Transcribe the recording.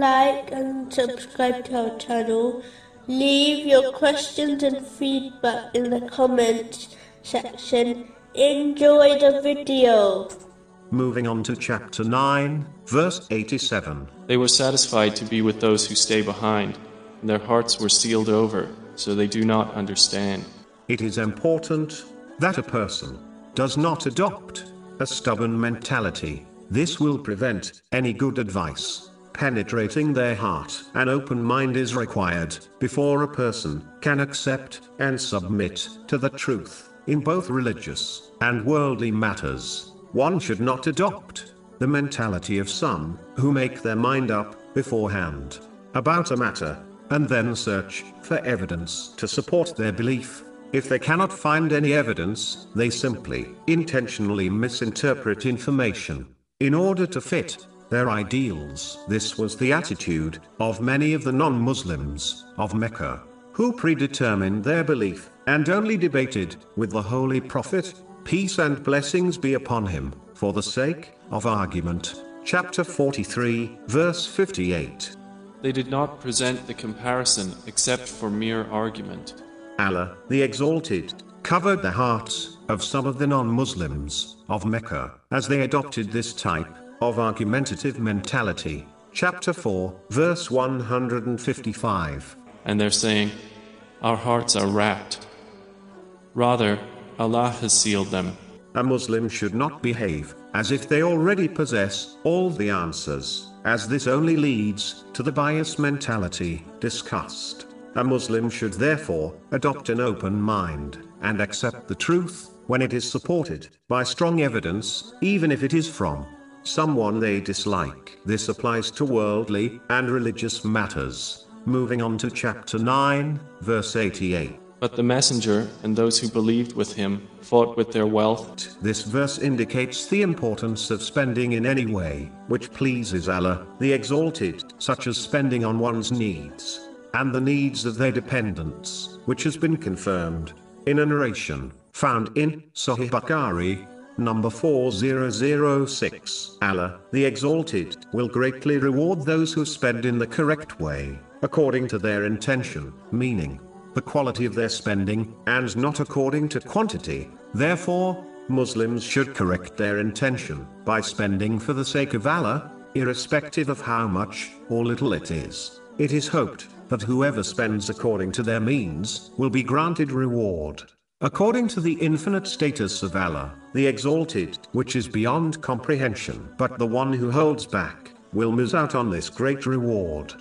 like and subscribe to our channel. Leave your questions and feedback in the comments section. Enjoy the video. Moving on to chapter 9, verse 87. They were satisfied to be with those who stay behind, and their hearts were sealed over, so they do not understand. It is important that a person does not adopt a stubborn mentality. This will prevent any good advice penetrating their heart. An open mind is required before a person can accept and submit to the truth in both religious and worldly matters. One should not adopt the mentality of some who make their mind up beforehand about a matter, and then search for evidence to support their belief. If they cannot find any evidence, they simply intentionally misinterpret information in order to fit their ideals. This was the attitude of many of the non-Muslims of Mecca, who predetermined their belief and only debated with the Holy Prophet, peace and blessings be upon him, for the sake of argument. Chapter 43, verse 58. They did not present the comparison except for mere argument. Allah, the Exalted, covered the hearts of some of the non-Muslims of Mecca as they adopted this type of argumentative mentality. Chapter 4, verse 155. And they're saying, our hearts are wrapped. Rather, Allah has sealed them. A Muslim should not behave as if they already possess all the answers, as this only leads to the bias mentality discussed. A Muslim should therefore adopt an open mind and accept the truth when it is supported by strong evidence, even if it is from someone they dislike. This applies to worldly and religious matters. Moving on to chapter 9, verse 88. But the messenger and those who believed with him fought with their wealth. This verse indicates the importance of spending in any way which pleases Allah, the Exalted, such as spending on one's needs and the needs of their dependents, which has been confirmed in a narration found in Sahih Bukhari, number 4006. Allah, the Exalted, will greatly reward those who spend in the correct way, according to their intention, meaning the quality of their spending, and not according to quantity. Therefore, Muslims should correct their intention by spending for the sake of Allah, irrespective of how much or little it is. It is hoped that whoever spends according to their means will be granted reward according to the infinite status of Allah, the Exalted, which is beyond comprehension. But the one who holds back will miss out on this great reward.